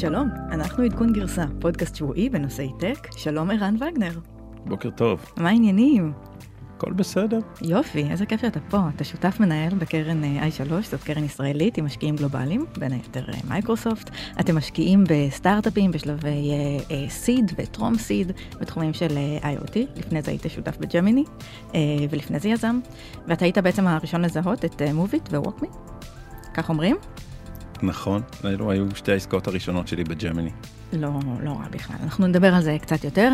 שלום, אנחנו עדכון גרסה, פודקאסט שבועי בנושאי טק. שלום ערן וגנר. בוקר טוב. מה העניינים? הכל בסדר. יופי, איזה כיף שאתה פה. אתה שותף מנהל בקרן I3, זאת קרן ישראלית עם משקיעים גלובליים, בין היתר מייקרוסופט. אתם משקיעים בסטארט-אפים בשלבי SEED וטרום SEED, בתחומים של IoT. לפני זה היית שותף בג'מיני, ולפני זה יזם. ואתה היית בעצם הראשון לזהות את Moovit ו-WalkMe. כך אומרים? נכון, אלו היו שתי העסקאות הראשונות שלי בג'מיני. לא רע בכלל, אנחנו נדבר על זה קצת יותר,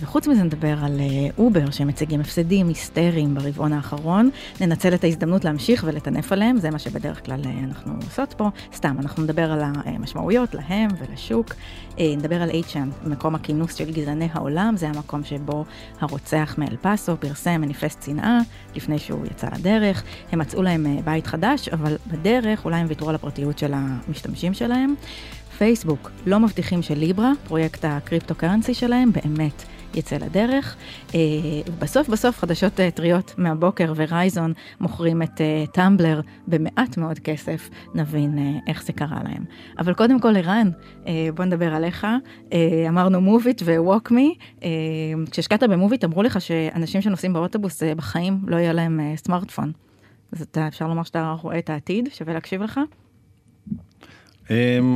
וחוץ מזה נדבר על אובר שמציגים הפסדים היסטריים ברבעון האחרון, ננצל את ההזדמנות להמשיך ולתנף עליהם, זה מה שבדרך כלל אנחנו עושות פה, סתם, אנחנו נדבר על המשמעויות להם ולשוק, נדבר על 8chan, מקום הכינוס של גזעני העולם, זה המקום שבו הרוצח מאל פאסו פרסם מניפסט צנעה לפני שהוא יצא לדרך, הם מצאו להם בית חדש, אבל בדרך אולי הם ויתרו על הפרטיות של המשתמשים שלהם, פייסבוק לא מבטיחים של ליברה, פרויקט הקריפטו-קרנסי שלהם, באמת יצא לדרך. בסוף חדשות טריות מהבוקר, ורייזון מוכרים את טמבלר במעט מאוד כסף, נבין איך זה קרה להם. אבל קודם כל, ערן, בוא נדבר עליך. אמרנו מוביט ו-WalkMe. כששקעת במוביט, אמרו לך שאנשים שנוסעים באוטובוס בחיים לא יהיה להם סמארטפון. אז אפשר לומר שאתה רואה את העתיד, שווה להקשיב לך.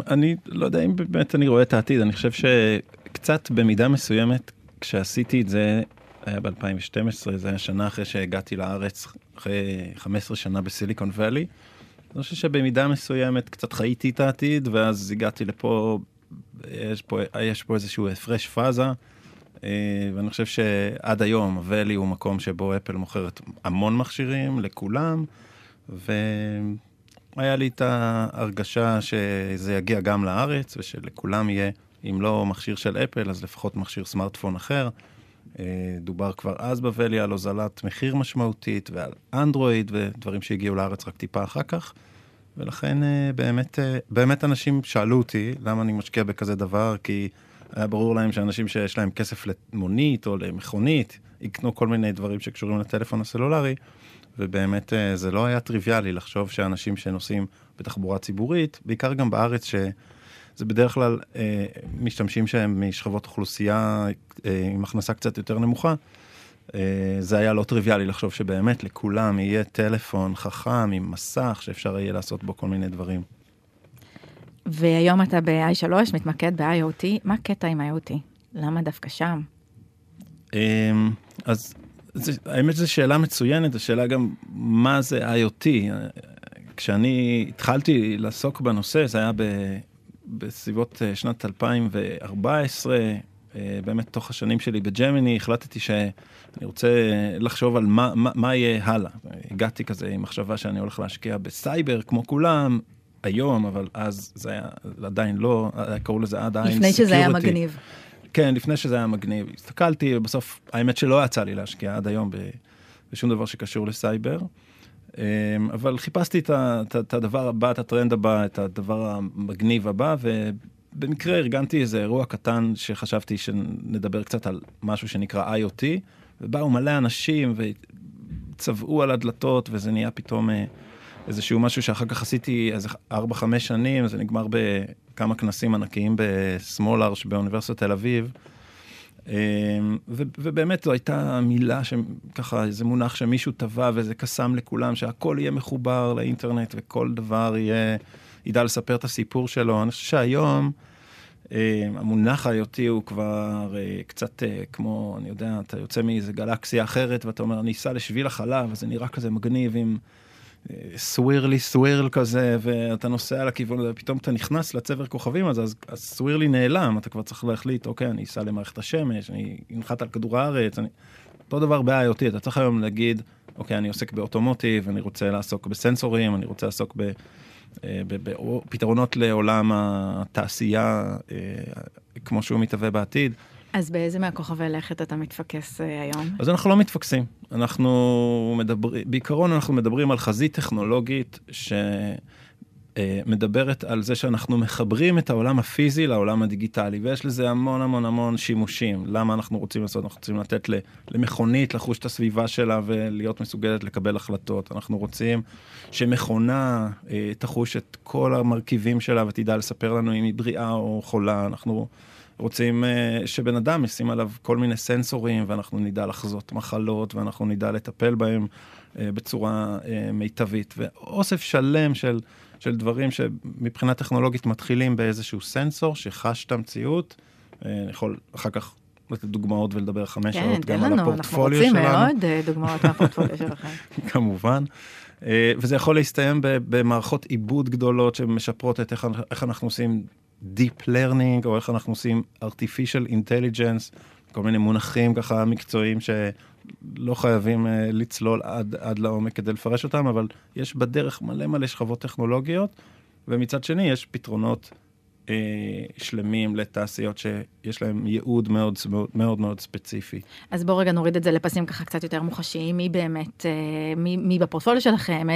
אני לא יודע אם באמת אני רואה את העתיד, אני חושב שקצת במידה מסוימת, כשעשיתי את זה, היה ב-2012, זה היה שנה אחרי שהגעתי לארץ, אחרי 15 שנה בסיליקון ואלי, אני חושב שבמידה מסוימת קצת חייתי את העתיד, ואז הגעתי לפה, יש פה איזשהו הפרש פאזה, ואני חושב שעד היום, ואלי הוא מקום שבו אפל מוכרת המון מכשירים לכולם, ו... היה לי את ההרגשה שזה יגיע גם לארץ, ושלכולם יהיה, אם לא מכשיר של אפל, אז לפחות מכשיר סמארטפון אחר. דובר כבר אז בבליה על הוזלת מחיר משמעותית, ועל אנדרואיד, ודברים שהגיעו לארץ רק טיפה אחר כך. ולכן באמת אנשים שאלו אותי, למה אני משקיע בכזה דבר, כי היה ברור להם שאנשים שיש להם כסף למונית או למכונית, יקנו כל מיני דברים שקשורים לטלפון הסלולרי, ובאמת זה לא היה טריוויאלי לחשוב שאנשים שנוסעים בתחבורה ציבורית, בעיקר גם בארץ, שזה בדרך כלל משתמשים שהם משכבות אוכלוסייה עם הכנסה קצת יותר נמוכה, זה היה לא טריוויאלי לחשוב שבאמת לכולם יהיה טלפון חכם עם מסך שאפשר יהיה לעשות בו כל מיני דברים. והיום אתה ב-I3 מתמקד ב-IoT, מה הקטע עם IoT? למה דווקא שם? אז... האמת זו שאלה מצוינת, השאלה גם מה זה IoT. כשאני התחלתי לעסוק בנושא, זה היה בסביבות שנת 2014, באמת תוך השנים שלי בג'מיני, החלטתי שאני רוצה לחשוב על מה יהיה הלאה. הגעתי כזה עם מחשבה שאני הולך להשקיע בסייבר כמו כולם, היום, אבל אז זה היה עדיין לא, קראו לזה עדיין סקיוריטי. לפני שזה היה מגניב. כן, לפני שזה היה מגניב. הסתכלתי, בסוף, האמת שלא יצא לי להשקיע עד היום בשום דבר שקשור לסייבר, אבל חיפשתי את הדבר הבא, את הטרנד הבא, את הדבר המגניב הבא, ובמקרה ארגנתי איזה אירוע קטן שחשבתי שנדבר קצת על משהו שנקרא IoT, ובאו מלא אנשים וצבעו על הדלתות, וזה נהיה פתאום איזשהו משהו שאחר כך עשיתי איזה 4-5 שנים, זה נגמר בכמה כנסים ענקיים בשמאל ארש באוניברסיטת תל אביב, ובאמת זו הייתה מילה שככה, איזה מונח שמישהו טבע, וזה קסם לכולם, שהכל יהיה מחובר לאינטרנט, וכל דבר ידע לספר את הסיפור שלו. אני חושב שהיום, המונח היותי הוא כבר קצת כמו, אני יודע, אתה יוצא מאיזה גלקסיה אחרת, ואתה אומר, אני אסע לשביל החלב, וזה נראה כזה מגניב עם... סווירלי סווירל כזה, ואתה נוסע לכיוון, ופתאום אתה נכנס לצבר כוכבים, אז הסווירלי נעלם, אתה כבר צריך להחליט, אוקיי, אני אסע למערכת השמש, אני אנחת על כדור הארץ, אותו דבר ב-IoT, אתה צריך היום להגיד, אוקיי, אני עוסק באוטומוטיב, אני רוצה לעסוק בסנסורים, אני רוצה לעסוק בפתרונות לעולם התעשייה, כמו שהוא מתהווה בעתיד. אז באיזה מהכוכבי לכת אתה מתפקס היום? אז אנחנו לא מתפקסים. בעיקרון אנחנו מדברים על חזית טכנולוגית, מדברת על זה שאנחנו מחברים את העולם הפיזי לעולם הדיגיטלי, ויש לזה המון המון המון שימושים. למה אנחנו רוצים לעשות? אנחנו רוצים לתת למכונית לחוש את הסביבה שלה ולהיות מסוגלת לקבל החלטות. אנחנו רוצים שמכונה תחוש את כל המרכיבים שלה ותדע לספר לנו אם היא בריאה או חולה. אנחנו רוצים שבן אדם ישים עליו כל מיני סנסורים, ואנחנו נדע לחזות מחלות, ואנחנו נדע לטפל בהם בצורה מיטבית. ואוסף שלם של דברים שמבחינה טכנולוגית מתחילים באיזשהו סנסור שחש את המציאות. אני יכול אחר כך לתת דוגמאות ולדבר 5 שעות גם על הפורטפוליו שלנו. אנחנו רוצים מאוד דוגמאות מהפורטפוליו שלכם. כמובן. וזה יכול להסתיים במערכות עיבוד גדולות שמשפרות את איך אנחנו עושים Deep Learning, או איך אנחנו עושים Artificial Intelligence, כל מיני מונחים ככה מקצועיים שלא חייבים לצלול עד לעומק כדי לפרש אותם, אבל יש בדרך מלא מלא שכבות טכנולוגיות, ומצד שני יש פתרונות שלמים לתעשיות שיש להם ייעוד מאוד מאוד מאוד ספציפי. אז בואו רגע נוריד את זה לפסים ככה קצת יותר מוחשיים, מי באמת, מי בפורטפוליו שלכם,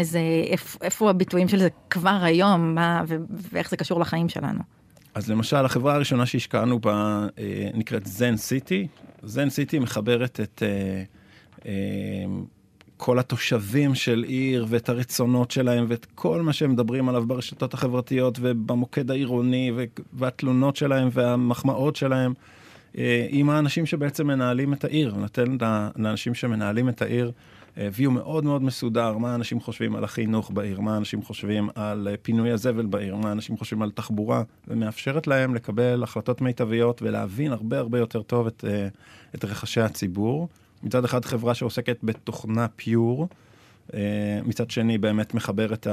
איפה הביטויים של זה כבר היום, ואיך זה קשור לחיים שלנו? אז למשל, החברה הראשונה שהשקענו בה נקראת זן סיטי. זן סיטי מחברת את כל התושבים של עיר ואת הרצונות שלהם ואת כל מה שהם מדברים עליו ברשתות החברתיות ובמוקד העירוני והתלונות שלהם והמחמאות שלהם עם האנשים שבעצם מנהלים את העיר. נתן לאנשים שמנהלים את העיר ויהיו מאוד מאוד מסודר, מה אנשים חושבים על החינוך בעיר, מה אנשים חושבים על פינוי הזבל בעיר, מה אנשים חושבים על תחבורה, ומאפשרת להם לקבל החלטות מיטביות ולהבין הרבה הרבה יותר טוב את רחשי הציבור. מצד אחד חברה שעוסקת בתוכנה פיור, מצד שני באמת מחברת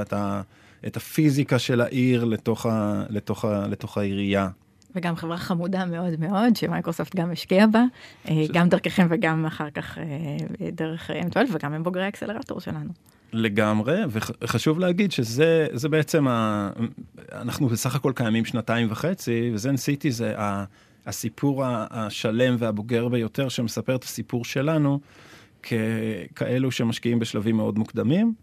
את הפיזיקה של העיר לתוך העירייה. וגם חברה חמודה מאוד מאוד, שמייקרוסופט גם השקיעה בה, גם דרככם וגם אחר כך דרך M12, וגם הם בוגרי האקסלרטור שלנו. לגמרי, וחשוב להגיד שזה בעצם, אנחנו בסך הכל קיימים 2.5 שנים, וזן סיטי זה הסיפור השלם והבוגר ביותר, שמספר את הסיפור שלנו, כאלו שמשקיעים בשלבים מאוד מוקדמים,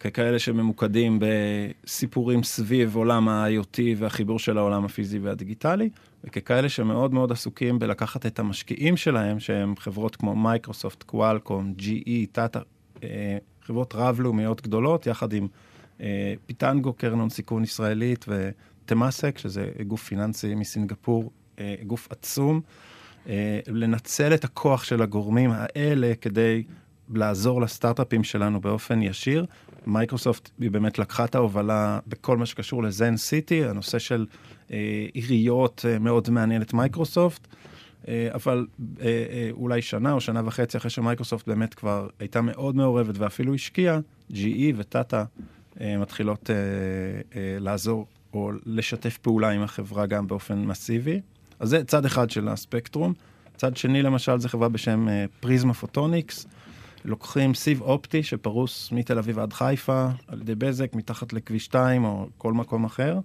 ככאלה שממוקדים בסיפורים סביב עולם ה-IoT והחיבור של העולם הפיזי והדיגיטלי, וככאלה שמאוד מאוד עסוקים בלקחת את המשקיעים שלהם, שהם חברות כמו מייקרוסופט, קואלקום, GE, טאטה, חברות רב-לאומיות גדולות, יחד עם פיטנגו, קרנון סיכון ישראלית, ותמאסק, שזה גוף פיננסי מסינגפור, גוף עצום, לנצל את הכוח של הגורמים האלה כדי לעזור לסטארט-אפים שלנו באופן ישיר. מייקרוסופט היא באמת לקחה את ההובלה בכל מה שקשור לזן סיטי, הנושא של עיריות מאוד מעניין את מייקרוסופט, אבל אולי 1 או 1.5 שנים אחרי שמייקרוסופט באמת כבר הייתה מאוד מעורבת ואפילו השקיעה, GE וטאטה מתחילות לעזור או לשתף פעולה עם החברה גם באופן מסיבי. אז זה צד אחד של הספקטרום. צד שני למשל זה חברה בשם פריזמה פוטוניקס, לוקחים סיב אופטי שפרוס מתל אביב עד חיפה, על ידי בזק, מתחת לכביש 2 או כל מקום אחר,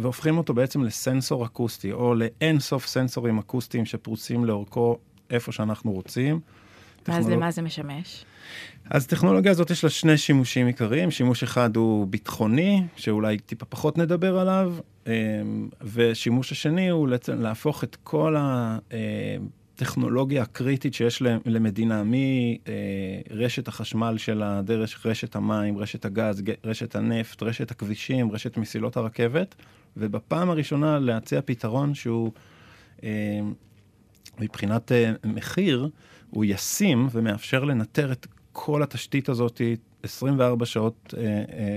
והופכים אותו בעצם לסנסור אקוסטי, או לאינסוף סנסורים אקוסטיים שפרוסים לאורכו איפה שאנחנו רוצים. אז למה זה משמש? אז טכנולוגיה הזאת יש לה 2 שימושים עיקריים. שימוש אחד הוא ביטחוני, שאולי טיפה פחות נדבר עליו, ושימוש השני הוא להפוך את כל הטכנולוגיה הקריטית שיש למדינה, מרשת החשמל שלה, דרך רשת המים, רשת הגז, רשת הנפט, רשת הכבישים, רשת מסילות הרכבת, ובפעם הראשונה להציע פתרון שהוא מבחינת מחיר, הוא ישים ומאפשר לנטר את כל התשתית הזאת 24 שעות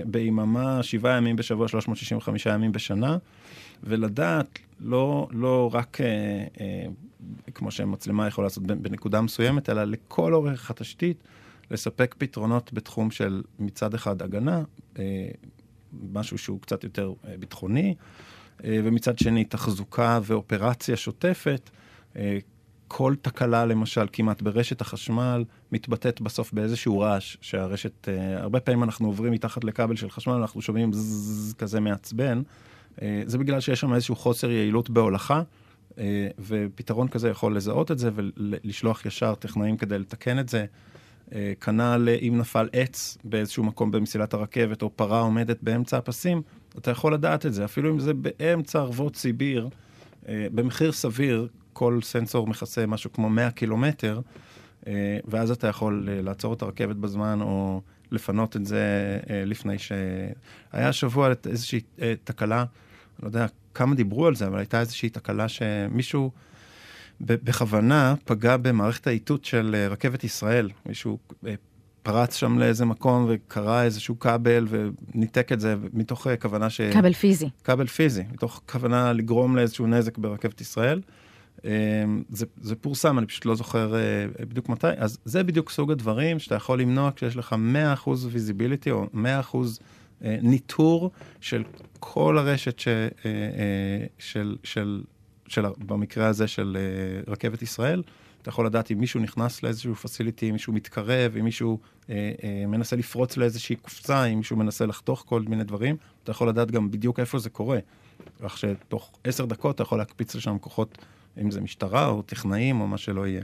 ביממה, 7 ימים בשבוע, 365 ימים בשנה, ולדעת לא רק כמו שהמצלמה יכולה לעשות בנקודה מסוימת, אלא לכל אורך התשתית, לספק פתרונות בתחום של מצד אחד הגנה, משהו שהוא קצת יותר ביטחוני, ומצד שני תחזוקה ואופרציה שוטפת, כל תקלה, למשל, כמעט ברשת החשמל, מתבטאת בסוף באיזשהו רעש, שהרשת, הרבה פעמים אנחנו עוברים מתחת לקבל של חשמל, אנחנו שומעים זזז כזה מעצבן, זה בגלל שיש שם איזשהו חוסר יעילות בהולכה, ופתרון כזה יכול לזהות את זה, ולשלוח ישר טכנאים כדי לתקן את זה, כנ"ל אם נפל עץ באיזשהו מקום במסילת הרכבת, או פרה עומדת באמצע הפסים, אתה יכול לדעת את זה, אפילו אם זה באמצע ערבות סיביר, במחיר סביר, כל סנסור מכסה משהו כמו 100 קילומטר, ואז אתה יכול לעצור את הרכבת בזמן, או לפנות את זה לפני ש... היה שבוע איזושהי תקלה, אני לא יודע כמה דיברו על זה, אבל הייתה איזושהי תקלה שמישהו בכוונה פגע במערכת האיתות של רכבת ישראל, מישהו פרץ שם לאיזה מקום וקרא איזשהו כבל וניתק את זה מתוך כוונה ש... כבל פיזי. כבל פיזי, מתוך כוונה לגרום לאיזשהו נזק ברכבת ישראל. זה פורסם, אני פשוט לא זוכר בדיוק מתי. אז זה בדיוק סוג הדברים שאתה יכול למנוע כשיש לך 100% visibility או 100% ניטור של כל הרשת של במקרה הזה של רכבת ישראל. אתה יכול לדעת אם מישהו נכנס לאיזשהו פסיליטי, אם מישהו מתקרב, אם מישהו מנסה לפרוץ לאיזושהי קופצה, אם מישהו מנסה לחתוך כל מיני דברים, אתה יכול לדעת גם בדיוק איפה זה קורה. כך שתוך 10 דקות אתה יכול להקפיץ לשם כוחות, אם זה משטרה או טכנאים או מה שלא יהיה.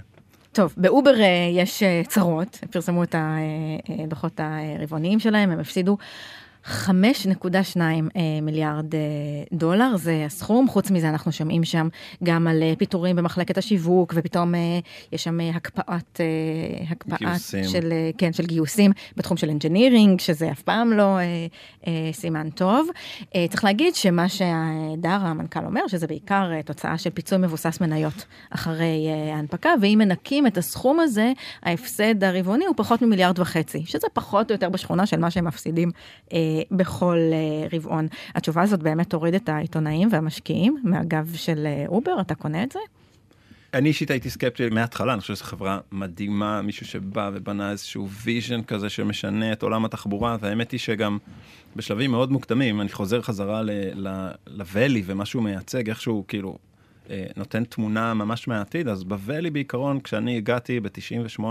טוב, באובר יש צרות, פרסמו את הדוחות הרבעוניים שלהם, הם הפסידו 5.2 מיליארד דולר, זה הסכום. חוץ מזה אנחנו שומעים שם גם על פיטורים במחלקת השיווק, ופתאום יש שם הקפאת של, כן, של גיוסים בתחום של engineering, שזה אף פעם לא סימן טוב. צריך להגיד שמה שהדר המנכ"ל אומר, שזה בעיקר תוצאה של פיצוי מבוסס מניות אחרי ההנפקה, ואם מנקים את הסכום הזה, ההפסד הרבעוני הוא פחות מ1.5 מיליארד, שזה פחות או יותר בשכונה של מה שהם מפסידים בכל רבעון. התשובה הזאת באמת הוריד את העיתונאים והמשקיעים מהגב של אובר. אתה קונה את זה? אני אישית הייתי סקפטי מההתחלה, אני חושב שזו חברה מדהימה, מישהו שבא ובנה איזשהו ויז'ן כזה שמשנה את עולם התחבורה, והאמת היא שגם בשלבים מאוד מוקדמים, אני חוזר חזרה לוולי ומשהו מייצג, איכשהו כאילו נותן תמונה ממש מהעתיד, אז בוולי בעיקרון, כשאני הגעתי ב-98,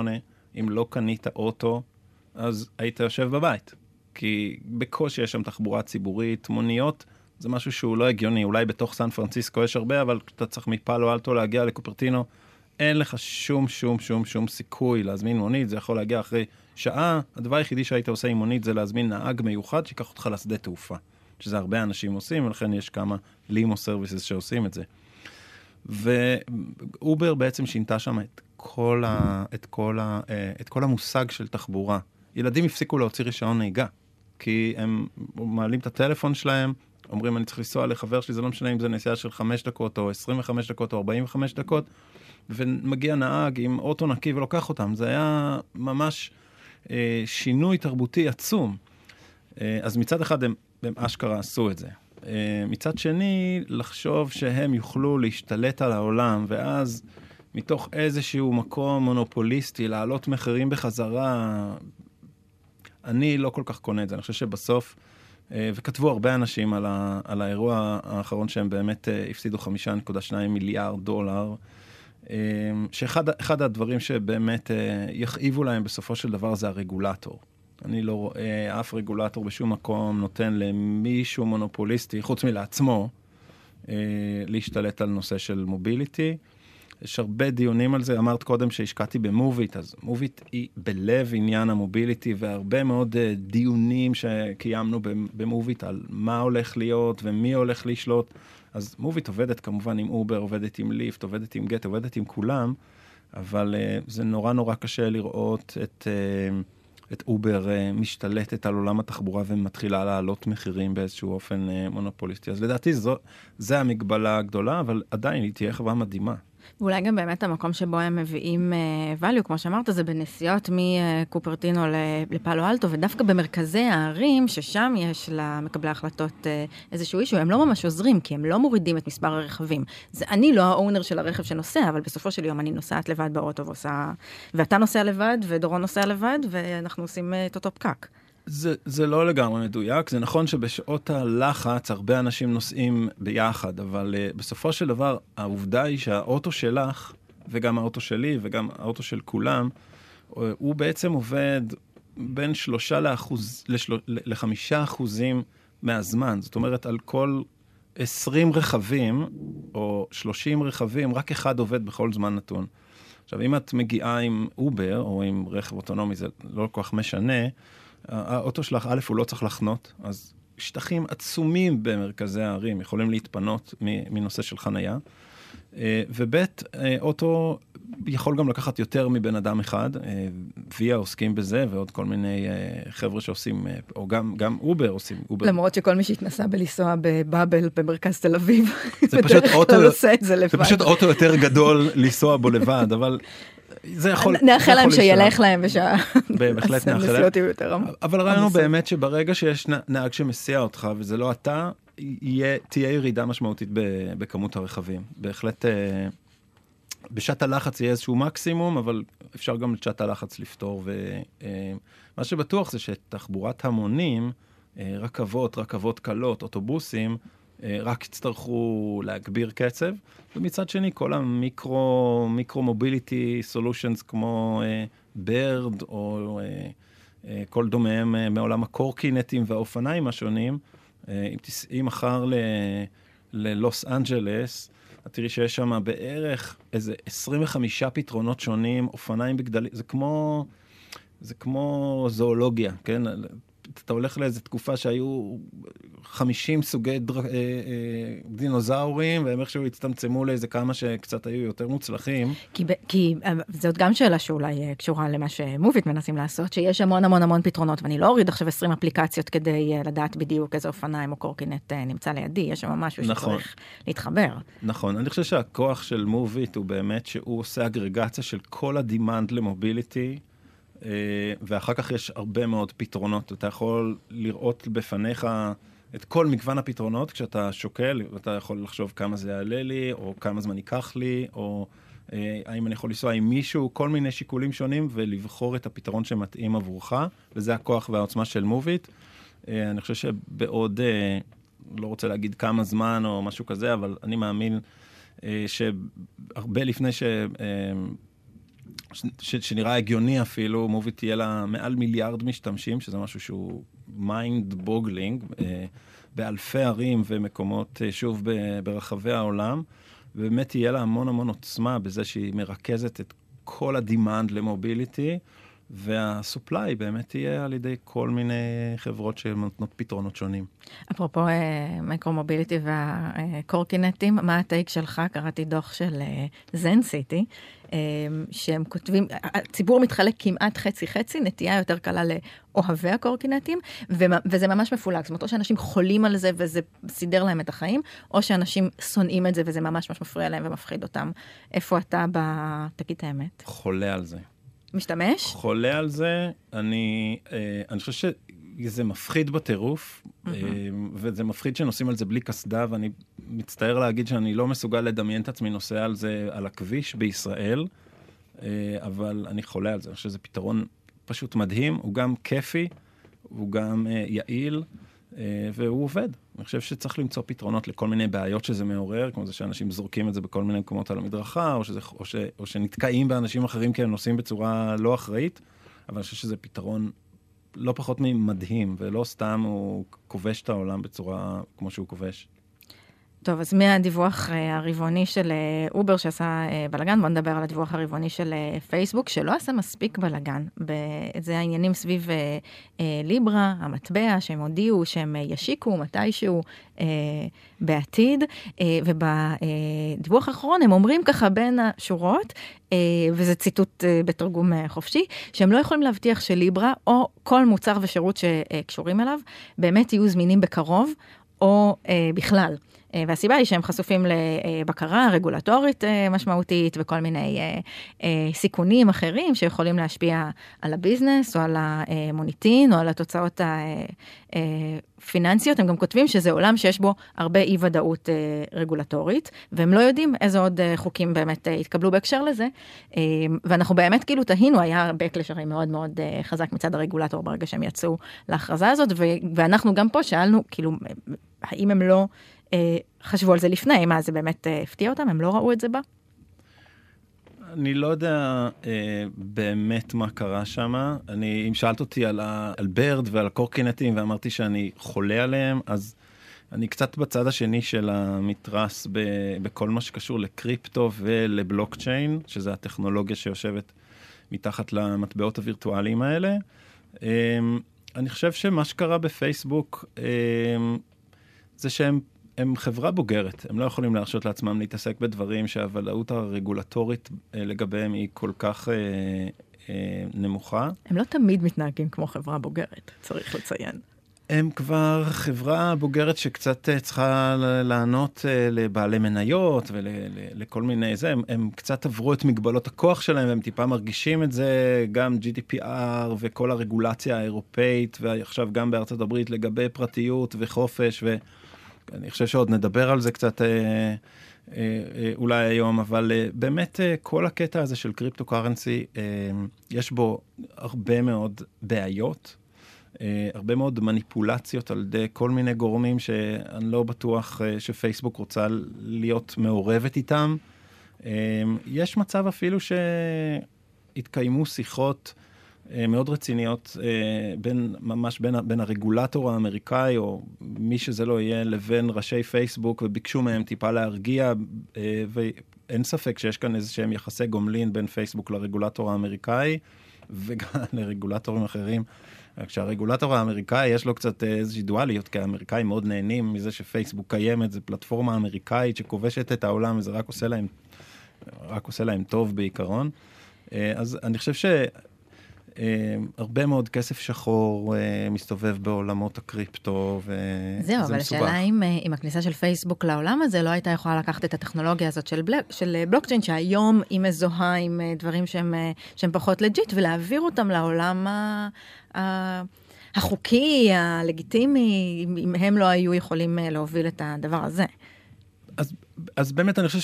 אם לא קנית אוטו, אז היית יושב בבית. כי בקושי יש שם תחבורה ציבורית, מוניות, זה משהו שהוא לא הגיוני. אולי בתוך סן פרנסיסקו יש הרבה, אבל אתה צריך מפאלו אלטו להגיע לקופרטינו, אין לך שום סיכוי להזמין מונית, זה יכול להגיע אחרי שעה. הדבר היחידי שהיית עושה עם מונית זה להזמין נהג מיוחד שיקח אותך לשדה תעופה, שזה הרבה אנשים עושים, ולכן יש כמה לימו סרוויסס שעושים את זה. ואובר בעצם שינתה שם את כל המושג של תחבורה. ילדים הפסיקו להוציא רישיון נהיגה, כי הם מעלים את הטלפון שלהם, אומרים, אני צריך לנסוע לחבר שלי, זה לא משנה אם זה נסיעה של 5 דקות, או 25 דקות, או 45 דקות, ומגיע נהג עם אוטו נקי ולוקח אותם. זה היה ממש שינוי תרבותי עצום. אז מצד אחד הם אשכרה עשו את זה. מצד שני, לחשוב שהם יוכלו להשתלט על העולם, ואז מתוך איזשהו מקום מונופוליסטי, לעלות מחירים בחזרה, אני לא כל כך קונה את זה. אני חושב שבסוף, וכתבו הרבה אנשים על האירוע האחרון, שהם באמת הפסידו 5.2 מיליארד דולר, שאחד הדברים שבאמת יכאיבו להם בסופו של דבר זה הרגולטור. אני לא רואה אף רגולטור בשום מקום נותן למישהו מונופוליסטי, חוץ מלעצמו, להשתלט על נושא של מוביליטי. יש הרבה דיונים על זה. אמרת קודם שהשקעתי במוביט, אז מוביט היא בלב עניין המוביליטי, והרבה מאוד דיונים שקיימנו במוביט על מה הולך להיות ומי הולך לשלוט. אז מוביט עובדת כמובן עם אובר, עובדת עם ליפט, עובדת עם גט, עובדת עם כולם, אבל זה נורא קשה לראות את אובר משתלטת על עולם התחבורה ומתחילה להעלות מחירים באיזשהו אופן מונופוליסטי. אז לדעתי זה המגבלה הגדולה, אבל עדיין היא תהיה חברה מדהימה. ואולי גם באמת המקום שבו הם מביאים value, כמו שאמרת, זה בנסיעות מקופרטינו לפאלו אלטו, ודווקא במרכזי הערים, ששם יש למקבלי ההחלטות איזשהו אישו, הם לא ממש עוזרים, כי הם לא מורידים את מספר הרכבים. זה, אני לא האונר של הרכב שנוסע, אבל בסופו של יום אני נוסעת לבד באוטו, ואתה נוסע לבד, ודורון נוסע לבד, ואנחנו עושים את אותו פקק. זה לא לגמרי מדויק. זה נכון שבשעות הלחץ הרבה אנשים נוסעים ביחד, אבל בסופו של דבר העובדה היא שהאוטו שלך, וגם האוטו שלי, וגם האוטו של כולם, הוא בעצם עובד בין 3% ל-5% מהזמן. זאת אומרת, על כל 20 רכבים, או 30 רכבים, רק אחד עובד בכל זמן נתון. עכשיו, אם את מגיעה עם אובר, או עם רכב אוטונומי, זה לא כל כך משנה, האוטו שלך, א', הוא לא צריך לחנות, אז שטחים עצומים במרכזי הערים, יכולים להתפנות מנושא של חנייה, ובית, אוטו יכול גם לקחת יותר מבן אדם אחד, ויה עוסקים בזה, ועוד כל מיני חבר'ה שעושים, או גם אובר עושים. למרות שכל מי שהתנסה בלנסוע בבאבל במרכז תל אביב, בדרך כלל עושה את זה לבד. זה פשוט אוטו יותר גדול לנסוע בו לבד, אבל... נאחל להם שילך להם בהחלט נאחל להם, אבל ראינו באמת שברגע שיש נהג שמסיע אותך וזה לא אתה, תהיה ירידה משמעותית בכמות הרכבים. בהחלט בשעת הלחץ יהיה איזשהו מקסימום, אבל אפשר גם לשעת הלחץ לפתור. ומה שבטוח זה שתחבורת המונים, רכבות קלות, אוטובוסים, רק יצטרכו להגביר קצב, ומצד שני כל המיקרו-מוביליטי סולושנס כמו ברד, או כל דומיהם מעולם הקורקינטים והאופניים השונים, אם תסעים מחר ללוס אנג'לס, את תראי שיש שם בערך איזה 25 פתרונות שונים, אופניים בגדלים, זה כמו זואולוגיה, כן? אתה הולך לאיזו תקופה שהיו 50 סוגי דינוזאורים, והם איכשהו הצטמצמו לאיזה כמה שקצת היו יותר מוצלחים. כי זאת גם שאלה שאולי קשורה למה שמובית מנסים לעשות, שיש המון המון המון פתרונות, ואני לא אוריד עכשיו 20 אפליקציות כדי לדעת בדיוק איזה אופניים או קורקינט נמצא לידי, יש שם משהו שצריך להתחבר. נכון, אני חושב שהכוח של מובית הוא באמת שהוא עושה אגרגציה של כל הדימנד למוביליטי, ואחר כך יש הרבה מאוד פתרונות. אתה יכול לראות בפניך את כל מגוון הפתרונות כשאתה שוקל, ואתה יכול לחשוב כמה זה יעלה לי, או כמה זמן ייקח לי, או האם אני יכול לנסוע עם מישהו, כל מיני שיקולים שונים, ולבחור את הפתרון שמתאים עבורך, וזה הכוח והעוצמה של מובית. אני חושב שבעוד, לא רוצה להגיד כמה זמן או משהו כזה, אבל אני מאמין שהרבה לפני שנראה הגיוני אפילו, מובי תהיה לה מעל מיליארד משתמשים, שזה משהו שהוא מיינד בוגלינג, באלפי ערים ומקומות, שוב ברחבי העולם, ובאמת תהיה לה המון המון עוצמה בזה שהיא מרכזת את כל הדימנד למוביליטי, והסופליי באמת תהיה על ידי כל מיני חברות שנותנות פתרונות שונים. אפרופו מיקרומוביליטי והקורקינטים, מה הטייק שלך? קראתי דוח של זן סיטי, שהם כותבים, הציבור מתחלק כמעט חצי-חצי, נטייה יותר קלה לאוהבי הקורקינטים, וזה ממש מפולק. זאת אומרת, או שאנשים חולים על זה וזה סידר להם את החיים, או שאנשים שונאים את זה וזה ממש ממש מפריע להם ומפחיד אותם. איפה אתה תגיד האמת? חולה על זה. משתמש? חולה על זה. אני חושב שזה מפחיד בטירוף, וזה מפחיד שנוסעים על זה בלי קסדה, ואני מצטער להגיד שאני לא מסוגל לדמיין את עצמי נוסע על זה על הכביש בישראל, אבל אני חולה על זה. אני חושב שזה פתרון פשוט מדהים, הוא גם כיפי, הוא גם יעיל, והוא עובד. אני חושב שצריך למצוא פתרונות לכל מיני בעיות שזה מעורר, כמו זה שאנשים זורקים את זה בכל מיני מקומות על המדרכה, או שנתקעים באנשים אחרים כי הם נוסעים בצורה לא אחראית, אבל אני חושב שזה פתרון לא פחות ממדהים, ולא סתם הוא כובש את העולם בצורה כמו שהוא כובש. טוב, אז מהדיווח הרבעוני של אובר שעשה בלגן, בוא נדבר על הדיווח הרבעוני של פייסבוק, שלא עשה מספיק בלגן. זה העניינים סביב ליברה, המטבע, שהם הודיעו, שהם ישיקו מתישהו בעתיד, ובדיווח האחרון הם אומרים ככה בין השורות, וזה ציטוט בתרגום חופשי, שהם לא יכולים להבטיח שליברה, או כל מוצר ושירות שקשורים אליו, באמת יהיו זמינים בקרוב, או בכלל. והסיבה היא שהם חשופים לבקרה רגולטורית משמעותית, וכל מיני סיכונים אחרים שיכולים להשפיע על הביזנס, או על המוניטין, או על התוצאות הפיננסיות. הם גם כותבים שזה עולם שיש בו הרבה אי-וודאות רגולטורית, והם לא יודעים איזה עוד חוקים באמת התקבלו בהקשר לזה. ואנחנו באמת כאילו תהינו, היה בקלש הרי מאוד מאוד חזק מצד הרגולטור ברגע שהם יצאו להכרזה הזאת, ואנחנו גם פה שאלנו, כאילו, האם הם לא חשבו על זה לפני, מה זה באמת הפתיע אותם? הם לא ראו את זה בה? אני לא יודע באמת מה קרה שם. אם שאלת אותי על ברד ועל קורקינטים ואמרתי שאני חולה עליהם, אז אני קצת בצד השני של המתרס בכל מה שקשור לקריפטו ולבלוקצ'יין, שזה הטכנולוגיה שיושבת מתחת למטבעות הווירטואליים האלה. אני חושב שמה שקרה בפייסבוק, זה שהם חברה בוגרת, הם לא יכולים להרשות לעצמם להתעסק בדברים שהוודאות הרגולטורית לגביהם היא כל כך נמוכה. הם לא תמיד מתנהגים כמו חברה בוגרת, צריך לציין. הם כבר חברה בוגרת שקצת צריכה לענות לבעלי מניות ולכל מיני זה, הם קצת עברו את מגבלות הכוח שלהם, הם טיפה מרגישים את זה, גם GDPR וכל הרגולציה האירופאית, ועכשיו גם בארצות הברית לגבי פרטיות וחופש, ואני חושב שעוד נדבר על זה קצת אולי היום, אבל באמת כל הקטע הזה של קריפטו-קרנסי, יש בו הרבה מאוד בעיות, הרבה מאוד מניפולציות על ידי כל מיני גורמים שאני לא בטוח שפייסבוק רוצה להיות מעורבת איתם. יש מצב אפילו שהתקיימו שיחות מאוד רציניות בין הרגולטור האמריקאי או מי שזה לא יהיה לבין ראשי פייסבוק וביקשו מהם טיפה להרגיע, ואין ספק שיש כאן איזה שהם יחסי גומלין בין פייסבוק לרגולטור האמריקאי וגם לרגולטורים אחרים. כשהרגולטור האמריקאי יש לו קצת איזושהי דואליות, כי האמריקאים מאוד נהנים מזה שפייסבוק קיימת, זו פלטפורמה אמריקאית שכובשת את העולם, וזה רק עושה להם טוב בעיקרון. אז אני חושב שהרבה מאוד כסף שחור מסתובב בעולמות הקריפטו, וזה מסובך. זהו, אבל השאלה אם הכניסה של פייסבוק לעולם הזה לא הייתה יכולה לקחת את הטכנולוגיה הזאת של בלוקצ'יין, שהיום היא מזוהה עם דברים שהם פחות לג'יט, ולהעביר אותם לעולם החוקי, הלגיטימי, אם הם לא היו יכולים להוביל את הדבר הזה. אז באמת אני חושב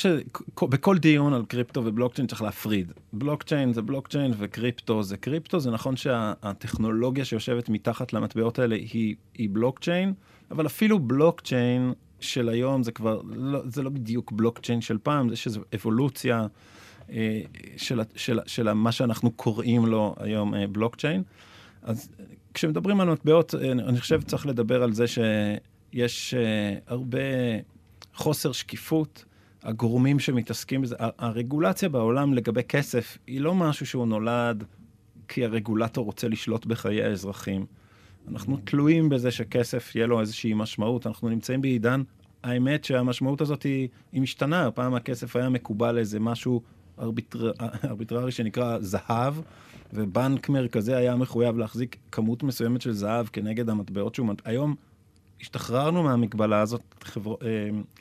שבכל דיון על קריפטו ובלוקצ'יין צריך להפריד. בלוקצ'יין זה בלוקצ'יין וקריפטו זה קריפטו. זה נכון שהטכנולוגיה שיושבת מתחת למטבעות האלה היא בלוקצ'יין, אבל אפילו בלוקצ'יין של היום זה כבר, זה לא בדיוק בלוקצ'יין של פעם, זה שזו אבולוציה של מה שאנחנו קוראים לו היום בלוקצ'יין. אז כשמדברים על מטבעות, אני חושב צריך לדבר על זה שיש הרבה חוסר שקיפות, הגורמים שמתעסקים בזה, הרגולציה בעולם לגבי כסף, היא לא משהו שהוא נולד כי הרגולטור רוצה לשלוט בחיי האזרחים. אנחנו תלויים בזה שכסף יהיה לו איזושהי משמעות, אנחנו נמצאים בעידן, האמת שהמשמעות הזאת היא משתנה, פעם הכסף היה מקובל איזה משהו ארביטררי שנקרא זהב, ובנק מרכזי היה מחויב להחזיק כמות מסוימת של זהב כנגד המטבעות שהוא... היום השתחררנו מהמגבלה הזאת,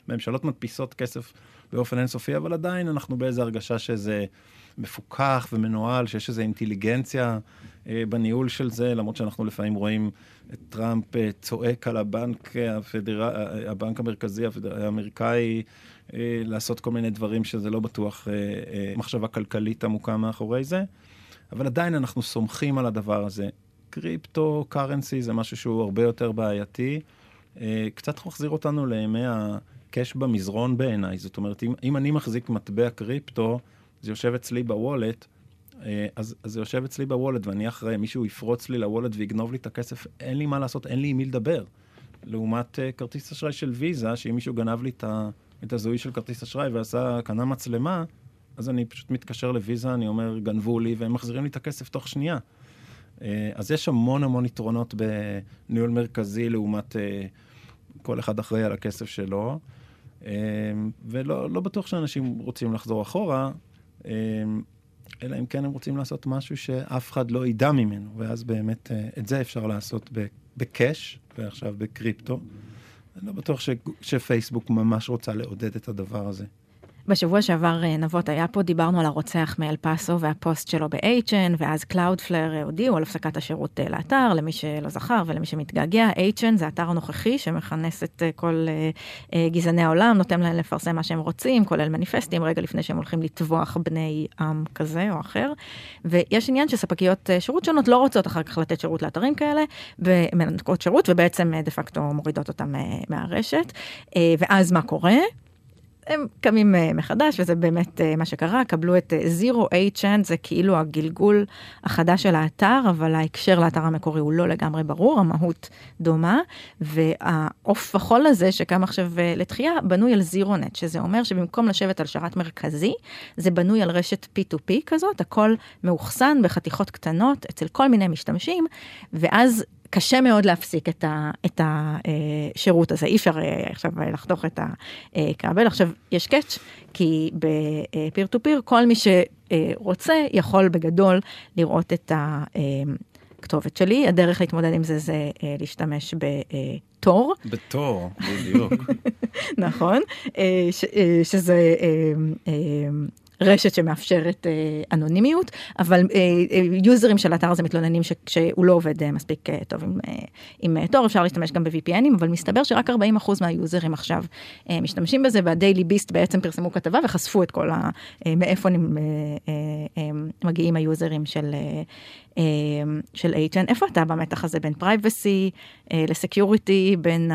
ממשלות מדפיסות כסף באופן אינסופי, אבל עדיין אנחנו באיזו הרגשה שזה מפוקח ומנועל, שיש איזו אינטליגנציה בניהול של זה, למרות שאנחנו לפעמים רואים את טראמפ צועק על הבנק המרכזי האמריקאי, לעשות כל מיני דברים שזה לא בטוח מחשבה כלכלית עמוקה מאחורי זה, אבל עדיין אנחנו סומכים על הדבר הזה. קריפטו, קרנסי, זה משהו שהוא הרבה יותר בעייתי. קצת מחזיר אותנו לימי הקש במזרון בעיניי. זאת אומרת, אם אני מחזיק מטבע קריפטו, זה יושב אצלי בוולט, אז זה יושב אצלי בוולט, ואני אחרי, מישהו יפרוץ לי לוולט ויגנוב לי את הכסף, אין לי מה לעשות, אין לי מי לדבר. לעומת כרטיס אשראי של ויזה, שאם מישהו גנב לי את הזוהי של כרטיס אשראי ועשה קנה מצלמה, אז אני פשוט מתקשר לויזה, אני אומר, גנבו לי, והם מחזירים לי את הכסף תוך שנייה. אז יש המון יתרונות בניהול מרכזי לעומת כל אחד אחראי על הכסף שלו, ולא בטוח שאנשים רוצים לחזור אחורה, אלא אם כן הם רוצים לעשות משהו שאף אחד לא ידע ממנו, ואז באמת את זה אפשר לעשות בקש, ועכשיו בקריפטו. אני לא בטוח שפייסבוק ממש רוצה לעודד את הדבר הזה. בשבוע שעבר נבות היה פה, דיברנו על הרוצח מאל פאסו והפוסט שלו ב-8chan, ואז Cloudflare הודיעו על הפסקת השירות לאתר, למי שלא זכר ולמי שמתגעגע. 8chan זה אתר נוכחי שמכנס את כל גזעני העולם, נותן להם לפרסם מה שהם רוצים, כולל מניפסטים, רגע לפני שהם הולכים לטבוח בני עם כזה או אחר. ויש עניין שספקיות שירות שונות לא רוצות אחר כך לתת שירות לאתרים כאלה, מנתקות שירות, ובעצם דה פקטו מורידות אותם מהרשת. ואז מה קורה? הם קמים מחדש, וזה באמת מה שקרה, קבלו את Zero Net, זה כאילו הגלגול החדש של האתר, אבל ההקשר לאתר המקורי הוא לא לגמרי ברור, המהות דומה, והעוף החול הזה שקם עכשיו לתחייה, בנוי על Zero Net, שזה אומר שבמקום לשבת על שרת מרכזי, זה בנוי על רשת P2P כזאת, הכל מאוחסן בחתיכות קטנות, אצל כל מיני משתמשים, ואז קשה מאוד להפסיק את השירות הזה, אי אפשר עכשיו לחתוך את הכבל. עכשיו יש קאץ', כי בפיר טו פיר, כל מי שרוצה יכול בגדול לראות את הכתובת שלי, הדרך להתמודד עם זה זה להשתמש בתור. בתור, בדיוק. נכון, שזה רשת שמאפשרת אנונימיות, אבל יוזרים של האתר הזה מתלוננים שהוא לא עובד מספיק טוב עם תור, אפשר להשתמש גם ב-VPNים, אבל מסתבר שרק 40% מהיוזרים עכשיו משתמשים בזה, והדיילי ביסט בעצם פרסמו כתבה וחשפו את כל מאיפה מגיעים היוזרים של 8chan. איפה אתה במתח הזה בין פרייבסי לסקיוריטי, בין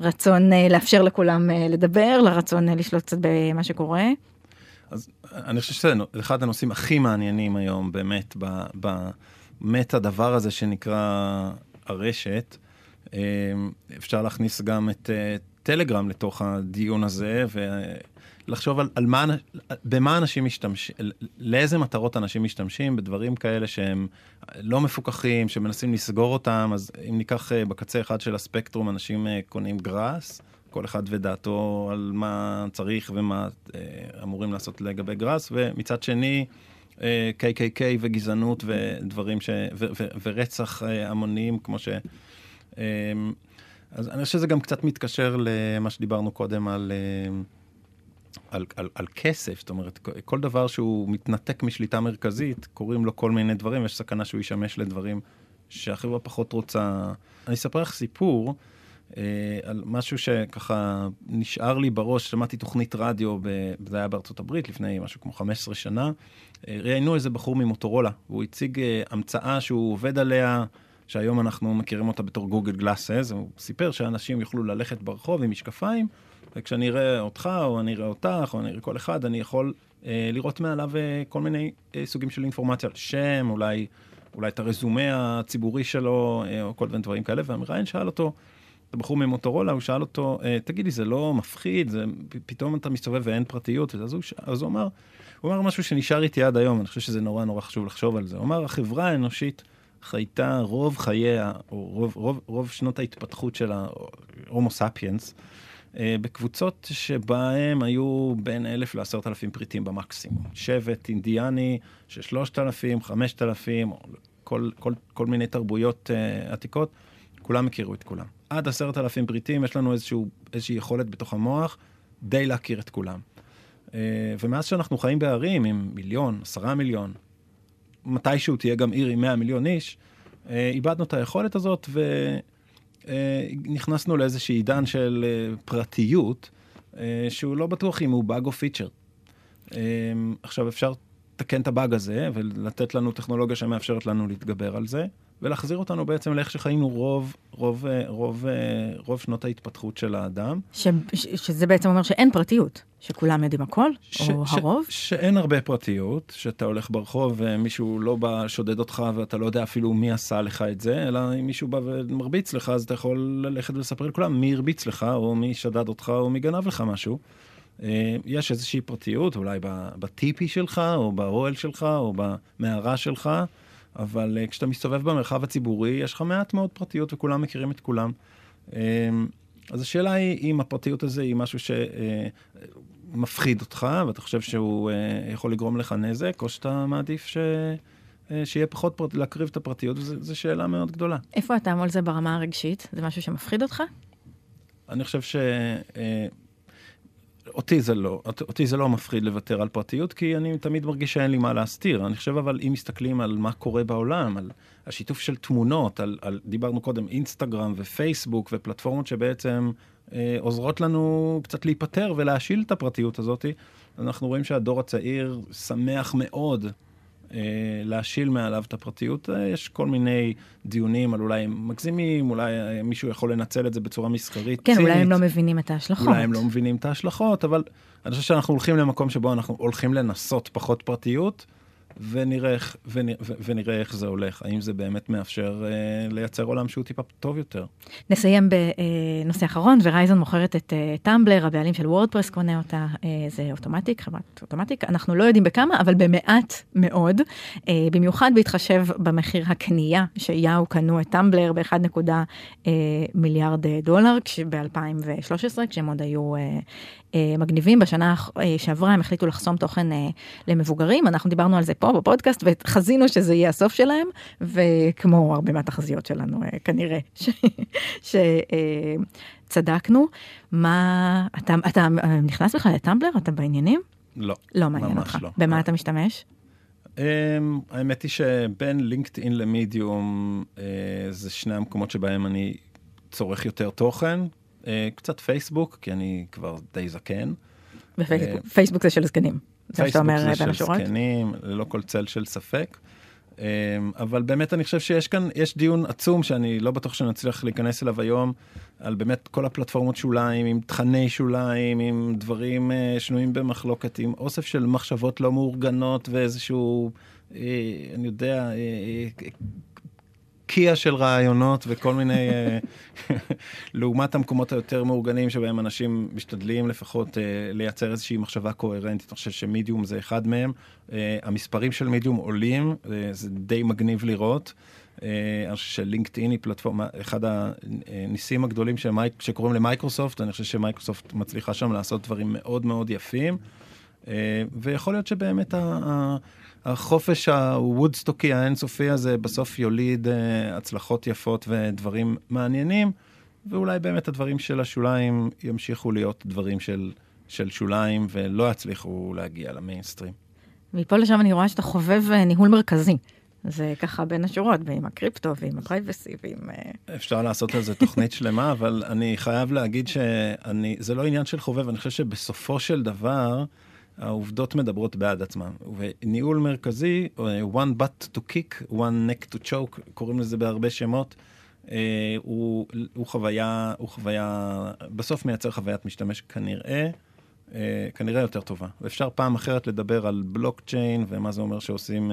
רצון לאפשר לכולם לדבר, לרצון לשלוט קצת במה שקורה? אז אני חושב שזה אחד הנושאים הכי מעניינים היום, באמת, באמת הדבר הזה שנקרא הרשת. אפשר להכניס גם את טלגרם לתוך הדיון הזה, ולחשוב על מה, במה אנשים משתמשים, לאיזה מטרות אנשים משתמשים, בדברים כאלה שהם לא מפוקחים, שמנסים לסגור אותם. אז אם ניקח בקצה אחד של הספקטרום, אנשים קונים גראס, כל אחד ודעתו על מה צריך ומה אמורים לעשות לגבי גראס, ומצד שני, KKK וגזענות ודברים ורצח המונים, כמו ש... אז אני חושב שזה גם קצת מתקשר למה שדיברנו קודם על כסף. זאת אומרת, כל דבר שהוא מתנתק משליטה מרכזית, קוראים לו כל מיני דברים, יש סכנה שהוא ישמש לדברים שהחברה פחות רוצה. אני אספר לך סיפור על משהו שככה נשאר לי בראש. שמעתי תוכנית רדיו, זה היה בארצות הברית לפני משהו כמו 15 שנה, ראינו איזה בחור ממוטורולה, והוא הציג המצאה שהוא עובד עליה, שהיום אנחנו מכירים אותה בתור גוגל גלאס. הוא סיפר שאנשים יוכלו ללכת ברחוב עם משקפיים, וכשאני אראה אותך, או אני אראה אותך, או אני אראה כל אחד, אני יכול לראות מעליו כל מיני סוגים של אינפורמציה, שם, אולי את הרזומה הציבורי שלו, או כל מיני דברים כאלה. והמראיין שאל אותו, זה בחור ממוטורולה, הוא שאל אותו, תגיד לי, זה לא מפחיד, זה, פתאום אתה מסתובב ואין פרטיות? אז הוא אמר משהו שנשאר איתי עד היום, אני חושב שזה נורא נורא חשוב לחשוב על זה. הוא אמר, החברה האנושית חייתה רוב חייה, או רוב שנות ההתפתחות של ההומו סאפיינס, בקבוצות שבהם היו בין 1,000 ל-10,000 פריטים במקסימום. שבט אינדיאני של 3,000, 5,000, כל מיני תרבויות עתיקות, כולם הכירו את כולם. עד 10,000 פריטים יש לנו איזושהי יכולת בתוך המוח די להכיר את כולם. ומאז שאנחנו חיים בערים עם 1,000,000, 10,000,000, מתישהו תהיה גם עיר עם 100,000,000 איש, איבדנו את היכולת הזאת ונכנסנו לאיזושהי עידן של פרטיות, שהוא לא בטוח אם הוא באג או פיצ'ר. עכשיו אפשר לתקן את הבאג הזה, ולתת לנו טכנולוגיה שמאפשרת לנו להתגבר על זה, ולהחזיר אותנו בעצם לאיך שחיינו רוב שנות ההתפתחות של האדם. שזה בעצם אומר שאין פרטיות, שכולם יודעים הכל, או הרוב? שאין הרבה פרטיות, שאתה הולך ברחוב ומישהו לא בא, שודד אותך, ואתה לא יודע אפילו מי עשה לך את זה, אלא אם מישהו בא ומרביץ לך, אז אתה יכול ללכת ולספר לכולם מי הרביץ לך, או מי שדד אותך, או מי גנב לך משהו. יש איזושהי פרטיות, אולי בטיפי שלך, או באוהל שלך, או במערה שלך, אבל כשאתה מסתובב במרחב הציבורי, יש לך מעט מאוד פרטיות, וכולם מכירים את כולם. אז השאלה היא, אם הפרטיות הזה היא משהו שמפחיד אותך, ואתה חושב שהוא יכול לגרום לך נזק, או שאתה מעדיף שיהיה פחות להקריב את הפרטיות, וזו שאלה מאוד גדולה. איפה אתה מול זה ברמה הרגשית? זה משהו שמפחיד אותך? אני חושב אותי זה לא מפחיד לוותר על פרטיות, כי אני תמיד מרגיש שאין לי מה להסתיר. אני חושב, אבל אם מסתכלים על מה קורה בעולם, על השיתוף של תמונות, דיברנו קודם, אינסטגרם ופייסבוק ופלטפורמות שבעצם עוזרות לנו קצת להיפטר ולהשיל את הפרטיות הזאת, אנחנו רואים שהדור הצעיר שמח מאוד להשיל מעליו את הפרטיות. יש כל מיני דיונים על אולי הם מגזימים, אולי מישהו יכול לנצל את זה בצורה מסחרית. כן, אולי הם לא מבינים את ההשלכות. אבל אני חושב שאנחנו הולכים למקום שבו אנחנו הולכים לנסות פחות פרטיות, ונראה איך זה הולך. האם זה באמת מאפשר לייצר עולם שהוא טיפה טוב יותר? נסיים בנושא האחרון, ורייזון מוכרת את טמבלר, הבעלים של וורדפרס קונה אותה, זה אוטומטיק, חברת אוטומטיק. אנחנו לא יודעים בכמה, אבל במעט מאוד, במיוחד בהתחשב במחיר הקנייה, שיהו קנו את טמבלר ב$1.1 מיליארד, כשב-2013, כשהם עוד היו מגניבים. בשנה שעברה הם החליטו לחסום תוכן למבוגרים, אנחנו דיברנו על זה פה בפודקאסט, וחזינו שזה יהיה הסוף שלהם, וכמו הרבה מהתחזיות שלנו, כנראה שצדקנו. מה, אתה נכנס בכלל לטמבלר? אתה בעניינים? לא. לא מעניין אותך. במה אתה משתמש? האמת היא שבין לינקדאין למדיום, זה שני המקומות שבהם אני צורך יותר תוכן, קצת פייסבוק, כי אני כבר די זקן. פייסבוק זה של זקנים. פייסבוק זה של זקנים, ללא כל צל של ספק. אבל באמת אני חושב שיש כאן, יש דיון עצום שאני לא בטוח שנצליח להיכנס אליו היום, על באמת כל הפלטפורמות שוליים, עם תכני שוליים, עם דברים שנויים במחלוקת, עם אוסף של מחשבות לא מאורגנות, ואיזשהו, אני יודע, קיה של רעיונות וכל מיני, לעומת המקומות היותר מאורגנים שבהם אנשים משתדלים לפחות לייצר איזושהי מחשבה קוהרנטית. אני חושב שמידיום זה אחד מהם. המספרים של מידיום עולים, זה די מגניב לראות. אני חושב שלינקדאין היא פלטפורמה, אחד הניסים הגדולים שקוראים למייקרוסופט, אני חושב שמייקרוסופט מצליחה שם לעשות דברים מאוד מאוד יפים, ויכול להיות שבאמת החופש הוודסטוקי האינסופי הזה בסוף יוליד הצלחות יפות ודברים מעניינים, ואולי באמת הדברים של השוליים ימשיכו להיות דברים של שוליים ולא יצליחו להגיע למיינסטרים. מפה לשם אני רואה שאתה חובב ניהול מרכזי. זה ככה בין השורות, ועם הקריפטו, ועם הפרייבסי, ועם... אפשר לעשות על זה תוכנית שלמה, אבל אני חייב להגיד שזה לא עניין של חובב, אני חושב שבסופו של דבר העובדות מדברות בעד עצמם. וניהול מרכזי, one butt to kick, one neck to choke, קוראים לזה בהרבה שמות, הוא חוויה, בסוף מייצר חוויית משתמש כנראה יותר טובה. ואפשר פעם אחרת לדבר על בלוקצ'יין, ומה זה אומר שעושים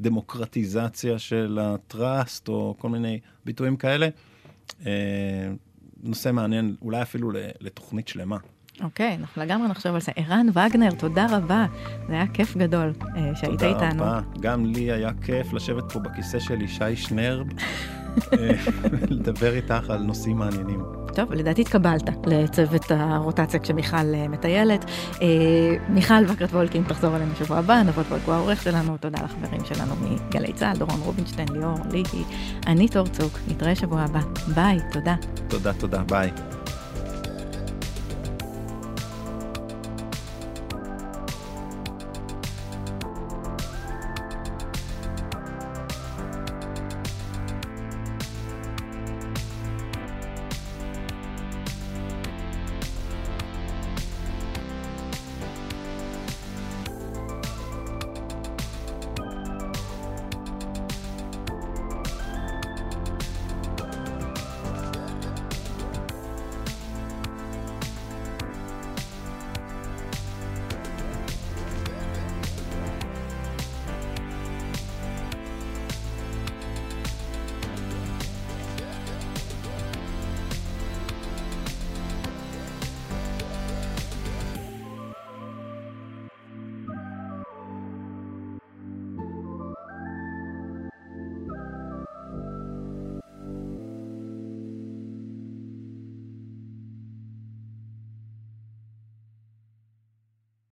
דמוקרטיזציה של הטראסט, או כל מיני ביטויים כאלה. נושא מעניין, אולי אפילו לתוכנית שלמה. אוקיי, אנחנו לגמרי נחשוב על זה. ערן וגנר, תודה רבה. זה היה כיף גדול שהיית איתנו. תודה רבה. גם לי היה כיף לשבת פה בכיסא של ישי שנרב, לדבר איתך על נושאים מעניינים. טוב, לדעתי התקבלת לצוות הרוטציה כשמיכל מטיילת. מיכל וקרת וולקין, תחזור אלינו שבוע הבא, נבות וולק הוא העורך שלנו. תודה לחברים שלנו מגלי צהל, דורון רובינשטיין, ליאור, ליהי, אני תורצוק. נתראה שבוע הבא. ביי, תודה. תודה, ביי.